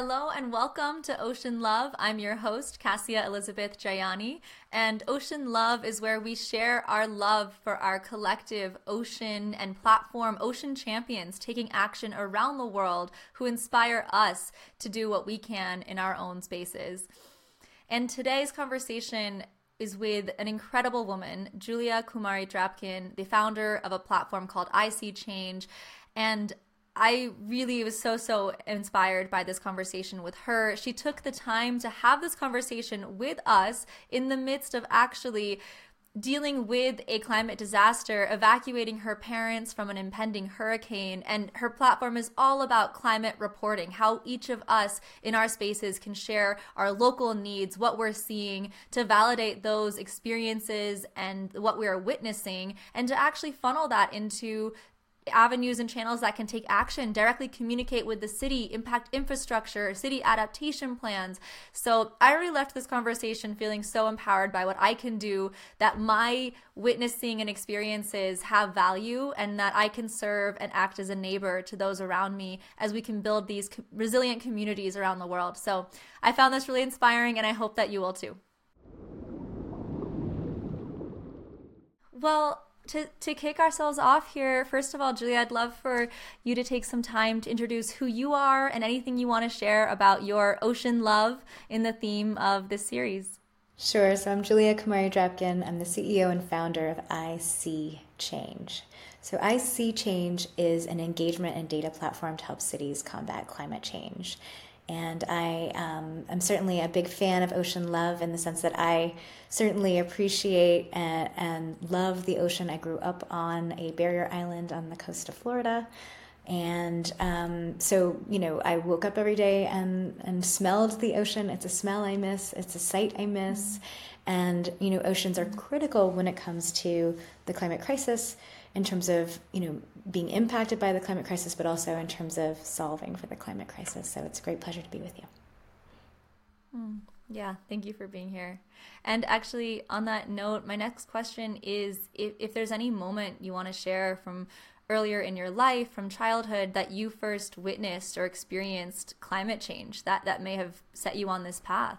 Hello and welcome to Ocean Love. I'm your host, Cassia Elizabeth Jayani, and Ocean Love is where we share our love for our collective ocean and platform ocean champions taking action around the world who inspire us to do what we can in our own spaces. And today's conversation is with an incredible woman, Julia Kumari Drapkin, the founder of a platform called I See Change, and I really was so inspired by this conversation with her. She took the time to have this conversation with us in the midst of actually dealing with a climate disaster, evacuating her parents from an impending hurricane. And her platform is all about climate reporting, how each of us in our spaces can share our local needs, what we're seeing, to validate those experiences and what we are witnessing, and to actually funnel that into avenues and channels that can take action, directly communicate with the city, impact infrastructure, city adaptation plans. So I really left this conversation feeling so empowered by what I can do, that my witnessing and experiences have value, and that I can serve and act as a neighbor to those around me as we can build these resilient communities around the world. So I found this really inspiring, and I hope that you will too. Well, to kick ourselves off here, first of all, Julia, I'd love for you to take some time to introduce who you are and anything you want to share about your ocean love in the theme of this series. Sure. So I'm Julia Kumari Drapkin. I'm the CEO and founder of I See Change. So I See Change is an engagement and data platform to help cities combat climate change. And I am certainly a big fan of ocean love in the sense that I certainly appreciate and love the ocean. I grew up on a barrier island on the coast of Florida. And so I woke up every day and smelled the ocean. It's a smell I miss. It's a sight I miss. Mm-hmm. And, oceans are critical when it comes to the climate crisis, in terms of, being impacted by the climate crisis, but also in terms of solving for the climate crisis. So it's a great pleasure to be with you. Yeah, thank you for being here. And actually, on that note, my next question is if there's any moment you want to share from earlier in your life, from childhood, that you first witnessed or experienced climate change that may have set you on this path.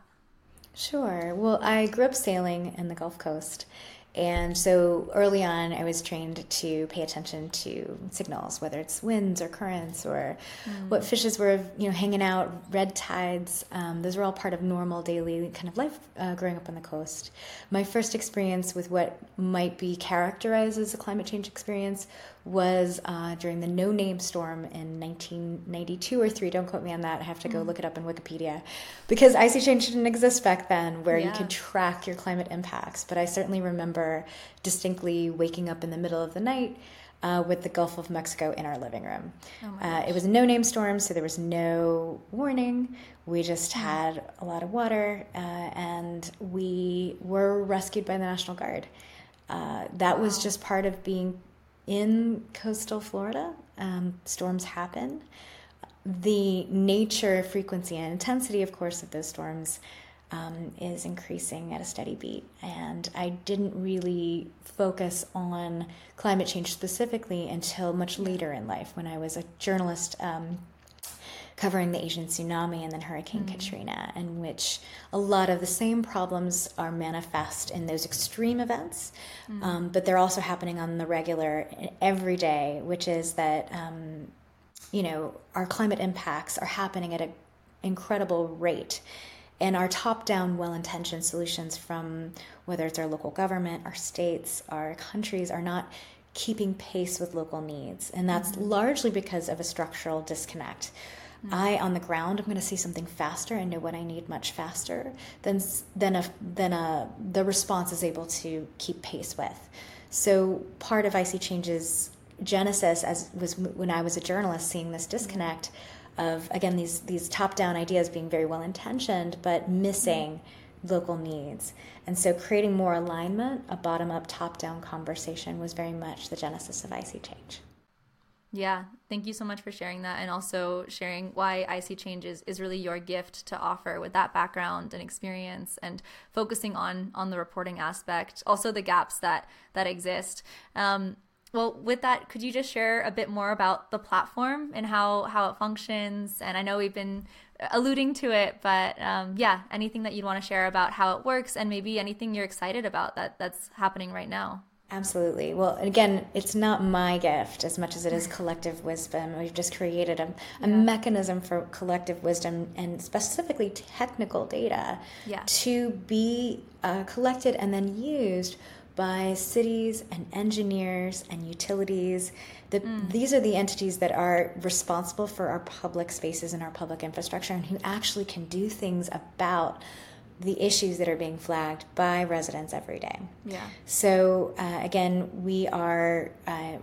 Sure. Well, I grew up sailing in the Gulf Coast. And so early on, I was trained to pay attention to signals, whether it's winds or currents or what fishes were, hanging out, red tides. Those were all part of normal daily kind of life growing up on the coast. My first experience with what might be characterized as a climate change experience was during the no-name storm in 1992 or 3. Don't quote me on that. I have to go look it up in Wikipedia, because I See Change didn't exist back then, where you could track your climate impacts. But I certainly remember distinctly waking up in the middle of the night with the Gulf of Mexico in our living room. It was a no-name storm, so there was no warning. We just had a lot of water, and we were rescued by the National Guard. That was just part of being in coastal Florida. Storms happen. The nature, frequency, and intensity, of course, of those storms is increasing at a steady beat. And I didn't really focus on climate change specifically until much later in life, when I was a journalist covering the Asian tsunami and then Hurricane Katrina, in which a lot of the same problems are manifest in those extreme events, but they're also happening on the regular every day, which is that, our climate impacts are happening at an incredible rate. And our top-down, well-intentioned solutions from whether it's our local government, our states, our countries, are not keeping pace with local needs. And that's largely because of a structural disconnect. I, on the ground, I'm going to see something faster and know what I need much faster than the response is able to keep pace with. So part of I See Change's genesis was when I was a journalist, seeing this disconnect of, again, these top-down ideas being very well-intentioned but missing local needs. And so creating more alignment, a bottom-up, top-down conversation, was very much the genesis of I See Change. Yeah, thank you so much for sharing that, and also sharing why I See Change is really your gift to offer with that background and experience, and focusing on the reporting aspect, also the gaps that exist. Well, with that, could you just share a bit more about the platform and how it functions? And I know we've been alluding to it, but yeah, anything that you'd want to share about how it works and maybe anything you're excited about that's happening right now. Absolutely. Well, again, it's not my gift as much as it is collective wisdom. We've just created a mechanism for collective wisdom and specifically technical data to be collected and then used by cities and engineers and utilities. These are the entities that are responsible for our public spaces and our public infrastructure and who actually can do things about the issues that are being flagged by residents every day. Yeah. So again, we are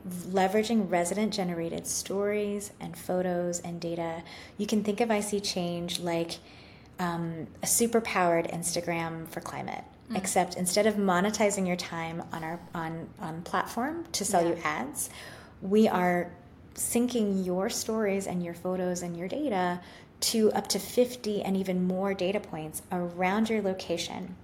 leveraging resident-generated stories and photos and data. You can think of I See Change like a super-powered Instagram for climate, except instead of monetizing your time on our on platform to sell you ads, we are syncing your stories and your photos and your data to up to 50 and even more data points around your location,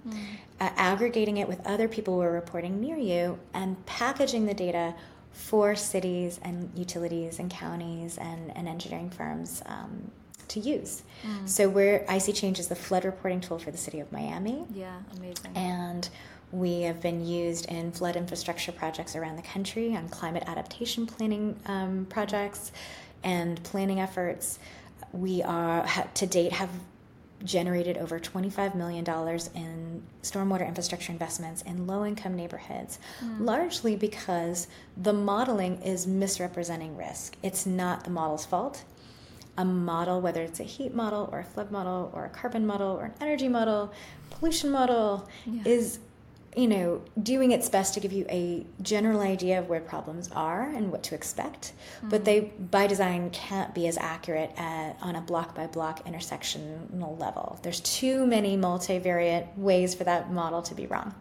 aggregating it with other people who are reporting near you, and packaging the data for cities and utilities and counties and engineering firms to use. So where I See Change is the flood reporting tool for the city of Miami. Yeah, amazing. And we have been used in flood infrastructure projects around the country, on climate adaptation planning projects and planning efforts. We are, to date, have generated over $25 million in stormwater infrastructure investments in low-income neighborhoods, largely because the modeling is misrepresenting risk. It's not the model's fault. A model, whether it's a heat model or a flood model or a carbon model or an energy model, pollution model, is, you know, doing its best to give you a general idea of where problems are and what to expect, but they, by design, can't be as accurate on a block-by-block intersectional level. There's too many multivariate ways for that model to be wrong.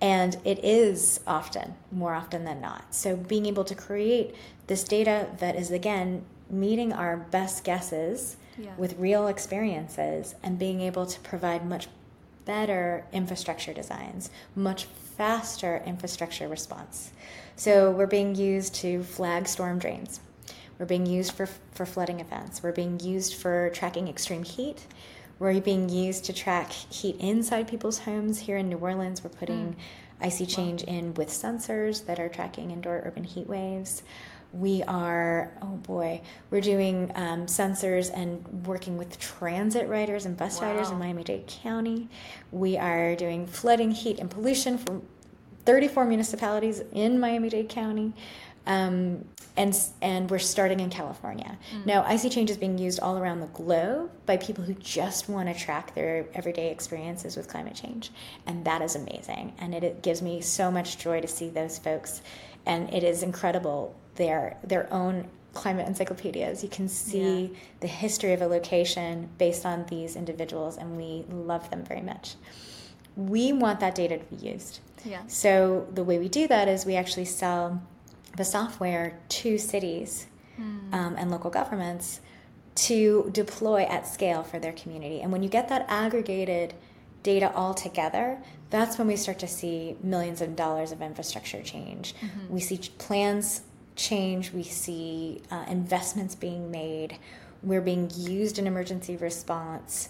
And it is often, more often than not. So being able to create this data that is, again, meeting our best guesses with real experiences and being able to provide much better infrastructure designs, much faster infrastructure response. So we're being used to flag storm drains. We're being used for flooding events. We're being used for tracking extreme heat. We're being used to track heat inside people's homes. Here in New Orleans, we're putting I See Change in with sensors that are tracking indoor urban heat waves. We are, we're doing sensors and working with transit riders and bus riders in Miami-Dade County. We are doing flooding, heat, and pollution for 34 municipalities in Miami-Dade County. And we're starting in California. Now, I See Change is being used all around the globe by people who just want to track their everyday experiences with climate change. And that is amazing. And it gives me so much joy to see those folks. And it is incredible. Their own climate encyclopedias. You can see the history of a location based on these individuals, and we love them very much. We want that data to be used. Yeah. So the way we do that is we actually sell the software to cities and local governments to deploy at scale for their community. And when you get that aggregated data all together, that's when we start to see millions of dollars of infrastructure change. We see plans change, we see investments being made, we're being used in emergency response,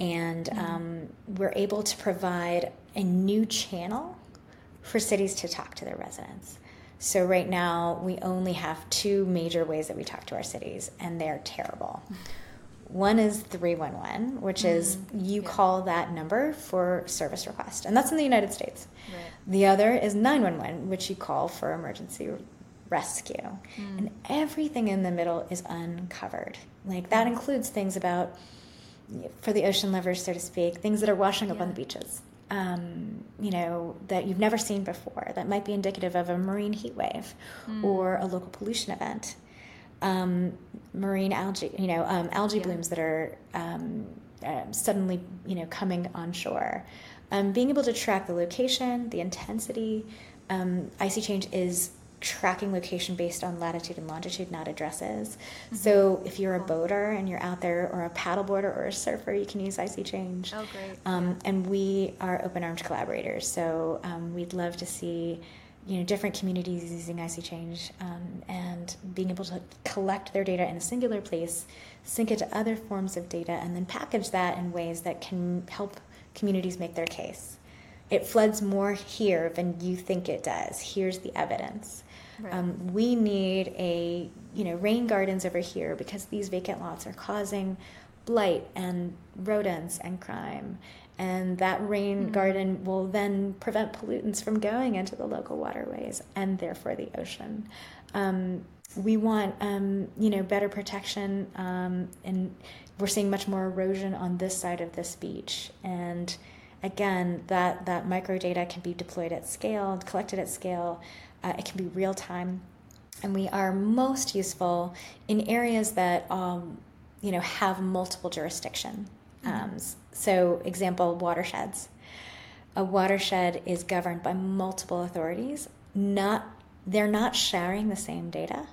and we're able to provide a new channel for cities to talk to their residents. So right now, we only have two major ways that we talk to our cities, and they're terrible. One is 311, which is you call that number for service request, and that's in the United States. Right. The other is 911, which you call for emergency rescue. And everything in the middle is uncovered. Like that includes things about, for the ocean lovers, so to speak, things that are washing up on the beaches, you know, that you've never seen before, that might be indicative of a marine heat wave or a local pollution event, marine algae, you know, algae blooms that are suddenly, you know, coming onshore. Being able to track the location, the intensity, I See Change is tracking location based on latitude and longitude, not addresses. So if you're a boater and you're out there, or a paddleboarder or a surfer, you can use I See Change. Oh, great. And we are open-armed collaborators, so we'd love to see different communities using I See Change, and being able to collect their data in a singular place, sync it to other forms of data, and then package that in ways that can help communities make their case. It floods more here than you think it does. Here's the evidence. Right. We need rain gardens over here because these vacant lots are causing blight and rodents and crime. And that rain garden will then prevent pollutants from going into the local waterways and therefore the ocean. We want, better protection, and we're seeing much more erosion on this side of this beach. And again, that micro data can be deployed at scale, collected at scale. It can be real time, and we are most useful in areas that have multiple jurisdiction. So, example, watersheds. A watershed is governed by multiple authorities. They're not sharing the same data.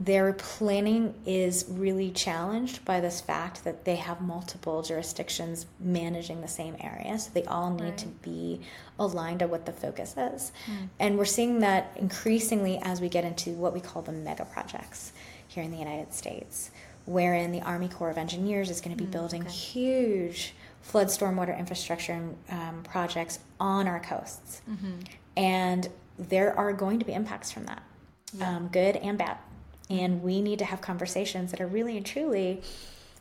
Their planning is really challenged by this fact that they have multiple jurisdictions managing the same area, so they all need to be aligned on what the focus is. And we're seeing that increasingly as we get into what we call the mega projects here in the United States, wherein the Army Corps of Engineers is going to be building huge flood stormwater infrastructure projects on our coasts. And there are going to be impacts from that, good and bad. And we need to have conversations that are really and truly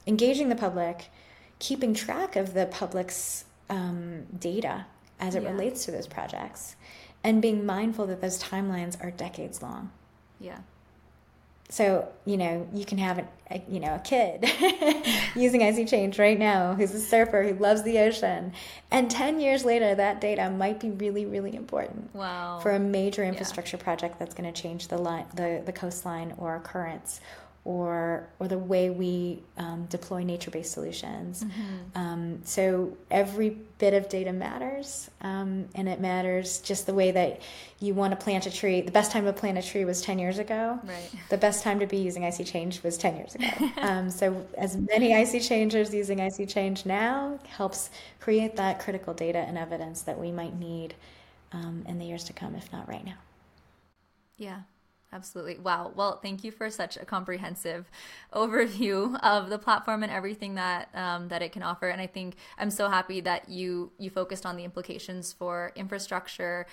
engaging the public, keeping track of the public's data as it relates to those projects, and being mindful that those timelines are decades long. Yeah. So, you can have a kid using I See Change right now who's a surfer who loves the ocean. And 10 years later, that data might be really, really important for a major infrastructure project that's going to change the coastline or currents or the way we deploy nature-based solutions. So every bit of data matters, and it matters just the way that you want to plant a tree. The best time to plant a tree was 10 years ago. Right. The best time to be using I See Change was 10 years ago. So as many I See Changers using I See Change now helps create that critical data and evidence that we might need in the years to come, if not right now. Yeah. Absolutely. Wow. Well, thank you for such a comprehensive overview of the platform and everything that that it can offer. And I think I'm so happy that you focused on the implications for infrastructure.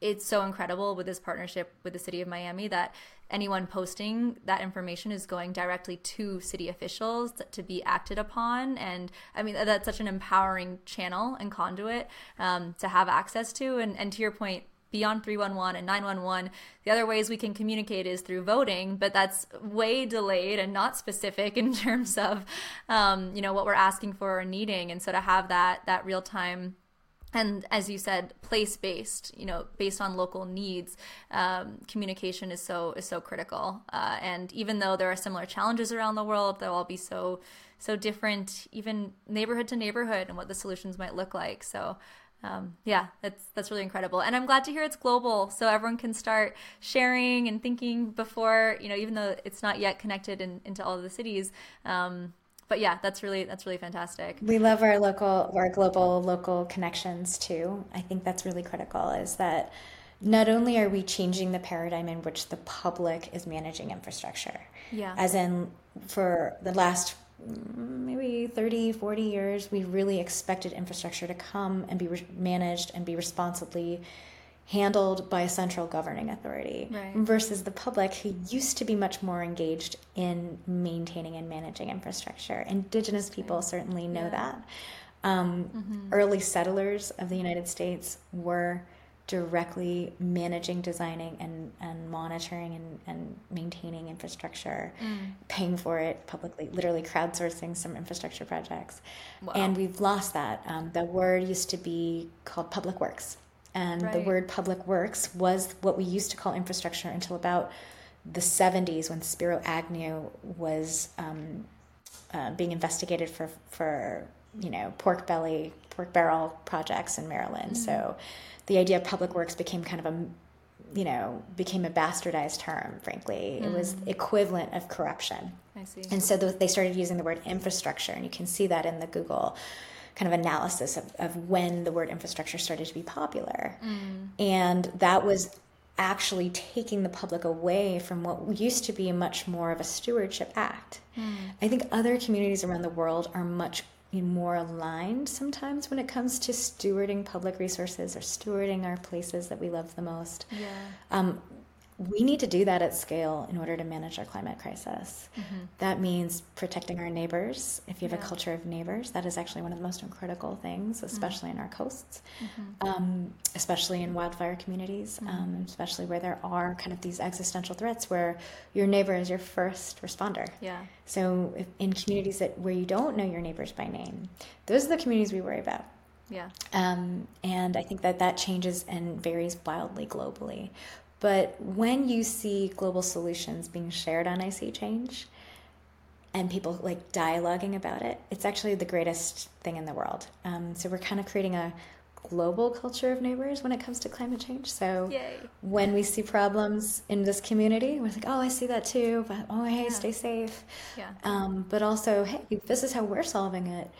It's so incredible with this partnership with the City of Miami that anyone posting that information is going directly to city officials to be acted upon. And I mean, that's such an empowering channel and conduit to have access to. And to your point, beyond 311 and 911, the other ways we can communicate is through voting, but that's way delayed and not specific in terms of, what we're asking for or needing. And so to have that real time, and as you said, place based, based on local needs, communication is so critical. And even though there are similar challenges around the world, they'll all be so different, even neighborhood to neighborhood, and what the solutions might look like. So. That's really incredible. And I'm glad to hear it's global, so everyone can start sharing and thinking before, even though it's not yet connected into all of the cities. But yeah, that's really fantastic. We love our global connections too. I think that's really critical, is that not only are we changing the paradigm in which the public is managing infrastructure, as in for the last maybe 30, 40 years, we really expected infrastructure to come and be managed and be responsibly handled by a central governing authority, versus the public, who used to be much more engaged in maintaining and managing infrastructure. Indigenous people certainly know that. Early settlers of the United States were directly managing, designing, and monitoring and maintaining infrastructure, paying for it publicly, literally crowdsourcing some infrastructure projects. Wow. And we've lost that. The word used to be called public works. And the word public works was what we used to call infrastructure until about the 70s, when Spiro Agnew was being investigated for pork barrel projects in Maryland. So the idea of public works became kind of a bastardized term, frankly. It was equivalent of corruption. I see. And so they started using the word infrastructure, and you can see that in the Google kind of analysis of when the word infrastructure started to be popular. And that was actually taking the public away from what used to be much more of a stewardship act. I think other communities around the world are much more aligned sometimes when it comes to stewarding public resources or stewarding our places that we love the most. We need to do that at scale in order to manage our climate crisis. That means protecting our neighbors. If you have a culture of neighbors, that is actually one of the most critical things, especially in our coasts, especially in wildfire communities, especially where there are kind of these existential threats where your neighbor is your first responder. So if, in communities that where you don't know your neighbors by name, those are the communities we worry about. And I think that that changes and varies wildly globally. But when you see global solutions being shared on I See Change and people like dialoguing about it, it's actually the greatest thing in the world. So we're kind of creating a global culture of neighbors when it comes to climate change. So when we see problems in this community, we're like, oh, I see that too, but oh, hey, stay safe. But also, hey, this is how we're solving it.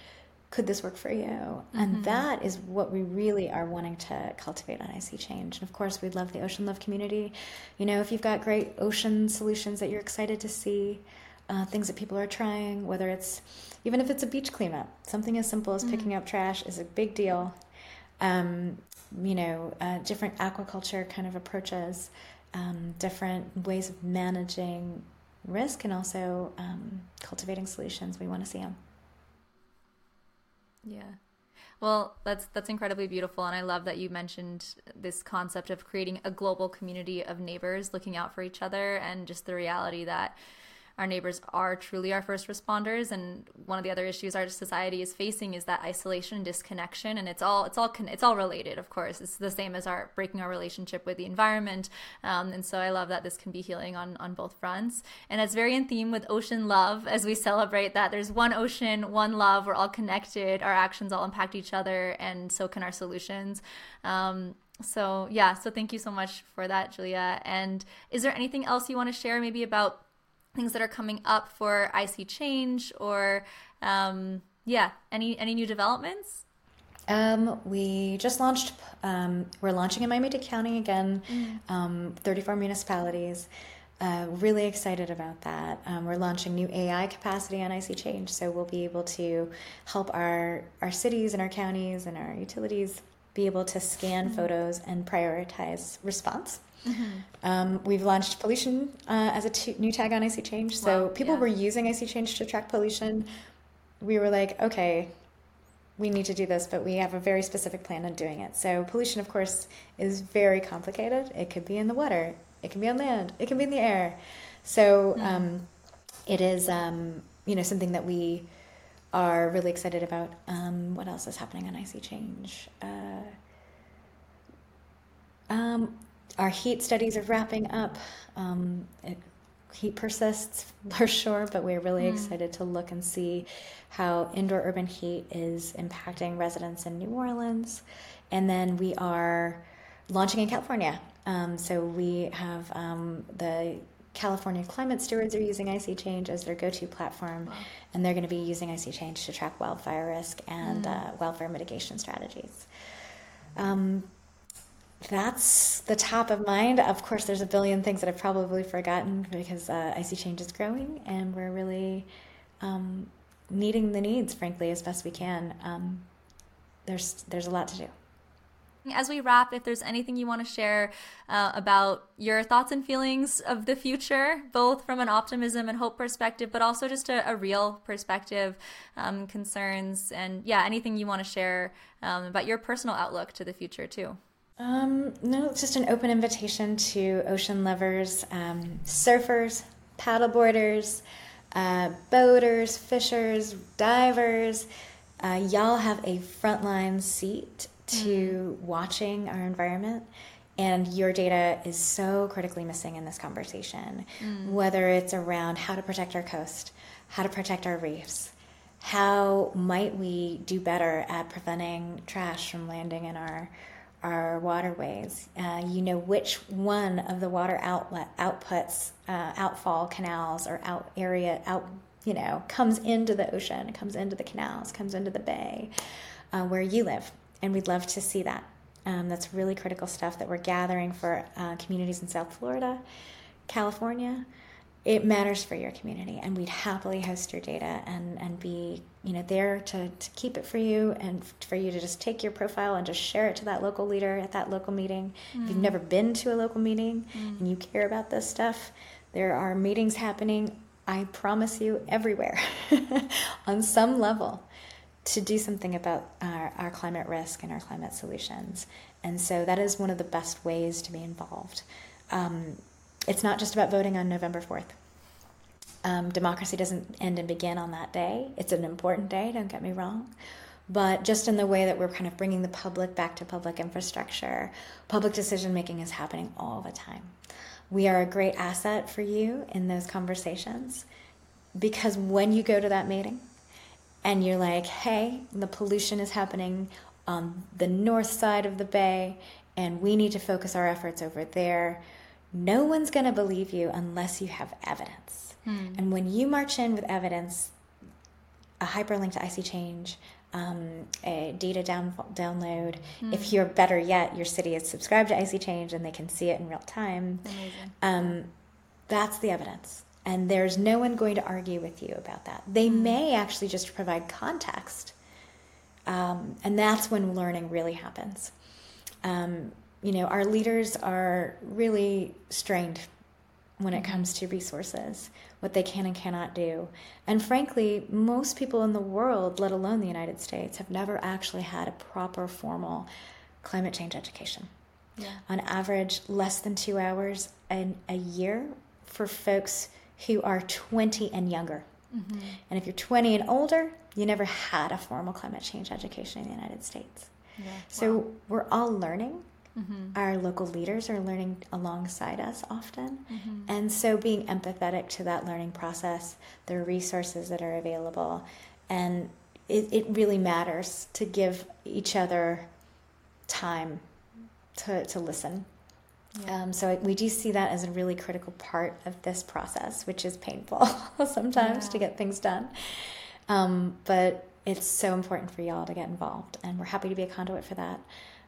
Could this work for you? And that is what we really are wanting to cultivate on I See Change. And of course, we love the Ocean Love community. You know, if you've got great ocean solutions that you're excited to see, things that people are trying, whether it's, even if it's a beach cleanup, something as simple as picking up trash is a big deal. You know, different aquaculture kind of approaches, different ways of managing risk and also cultivating solutions. We want to see them. Yeah. Well, that's incredibly beautiful. And I love that you mentioned this concept of creating a global community of neighbors looking out for each other and just the reality that our neighbors are truly our first responders. And one of the other issues our society is facing is that isolation and disconnection. And it's all related, of course. It's the same as our breaking our relationship with the environment. And so I love that this can be healing on both fronts. And it's very in theme with Ocean Love as we celebrate that there's one ocean, one love. We're all connected. Our actions all impact each other, and so can our solutions. So thank you so much for that, Julia. And is there anything else you want to share maybe about things that are coming up for I See Change, or any new developments? We just launched. We're launching in Miami-Dade County again, 34 municipalities. Really excited about that. We're launching new AI capacity on I See Change, so we'll be able to help our cities and our counties and our utilities be able to scan photos and prioritize response. We've launched pollution as a new tag on I See Change. So people were using I See Change to track pollution. We were like, okay, we need to do this, but we have a very specific plan on doing it. So pollution, of course, is very complicated. It could be in the water. It can be on land. It can be in the air. So it is, something that we are really excited about. What else is happening on I See Change? Our heat studies are wrapping up. Heat persists for sure, but we're really excited to look and see how indoor urban heat is impacting residents in New Orleans. And then we are launching in California. So we have the California climate stewards are using I See Change as their go-to platform, and they're going to be using I See Change to track wildfire risk and wildfire mitigation strategies. That's the top of mind. Of course, there's a billion things that I've probably forgotten because I See Change is growing, and we're really meeting the needs, frankly, as best we can. There's a lot to do. As we wrap, if there's anything you want to share about your thoughts and feelings of the future, both from an optimism and hope perspective, but also just a real perspective, concerns, and anything you want to share about your personal outlook to the future too. No, it's just an open invitation to ocean lovers, surfers, paddleboarders, boaters, fishers, divers. Y'all have a frontline seat to watching our environment, and your data is so critically missing in this conversation, whether it's around how to protect our coast, how to protect our reefs. How might we do better at preventing trash from landing in our waterways, which one of the water outputs, outfall canals or comes into the ocean, comes into the canals, comes into the bay, where you live. And we'd love to see that. That's really critical stuff that we're gathering for communities in South Florida, California. It matters for your community, and we'd happily host your data and be, you know, there to keep it for you and for you to just take your profile and just share it to that local leader at that local meeting. Mm. If you've never been to a local meeting and you care about this stuff, there are meetings happening, I promise you, everywhere on some level to do something about our climate risk and our climate solutions. And so that is one of the best ways to be involved. It's not just about voting on November 4th. Democracy doesn't end and begin on that day. It's an important day, don't get me wrong. But just in the way that we're kind of bringing the public back to public infrastructure, public decision-making is happening all the time. We are a great asset for you in those conversations, because when you go to that meeting and you're like, hey, the pollution is happening on the north side of the bay and we need to focus our efforts over there, no one's going to believe you unless you have evidence. Mm. And when you march in with evidence, a hyperlink to I See Change, a data download, if you're better yet, your city is subscribed to I See Change and they can see it in real time. That's the evidence. And there's no one going to argue with you about that. They may actually just provide context. And that's when learning really happens. You know, our leaders are really strained when it comes to resources, what they can and cannot do. And frankly, most people in the world, let alone the United States, have never actually had a proper formal climate change education. Yeah. On average, less than 2 hours a year for folks who are 20 and younger. Mm-hmm. And if you're 20 and older, you never had a formal climate change education in the United States. Yeah. So we're all learning. Mm-hmm. Our local leaders are learning alongside us often. Mm-hmm. And so being empathetic to that learning process, the resources that are available, and it really matters to give each other time to listen. Yeah. So we do see that as a really critical part of this process, which is painful sometimes to get things done. But it's so important for y'all to get involved, and we're happy to be a conduit for that.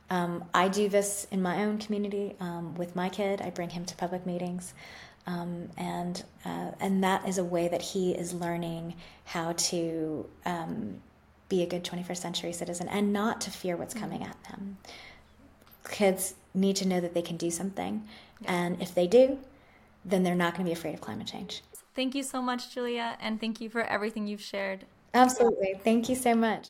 I do this in my own community with my kid. I bring him to public meetings, and that is a way that he is learning how to be a good 21st century citizen and not to fear what's coming at them. Kids need to know that they can do something, and if they do, then they're not going to be afraid of climate change. Thank you so much, Julia, and thank you for everything you've shared. Absolutely. Thank you so much.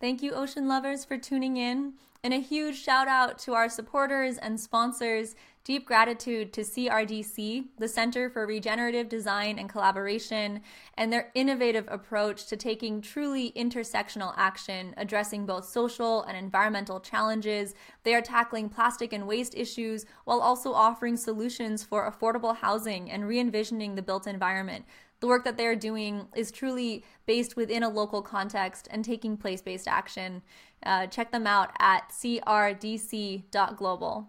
Thank you, ocean lovers, for tuning in. And a huge shout out to our supporters and sponsors. Deep gratitude to CRDC, the Center for Regenerative Design and Collaboration, and their innovative approach to taking truly intersectional action, addressing both social and environmental challenges. They are tackling plastic and waste issues while also offering solutions for affordable housing and re-envisioning the built environment. The work that they're doing is truly based within a local context and taking place-based action. Check them out at crdc.global.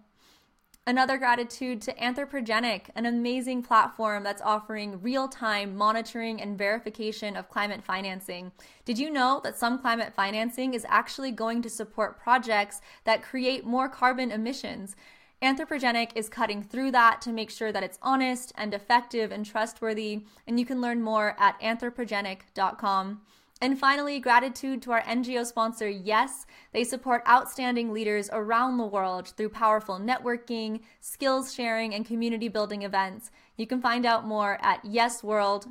Another gratitude to Anthropogenic, an amazing platform that's offering real-time monitoring and verification of climate financing. Did you know that some climate financing is actually going to support projects that create more carbon emissions? Anthropogenic is cutting through that to make sure that it's honest and effective and trustworthy, and you can learn more at anthropogenic.com. And finally, gratitude to our NGO sponsor, Yes. They support outstanding leaders around the world through powerful networking, skills sharing, and community building events. You can find out more at yesworld.org.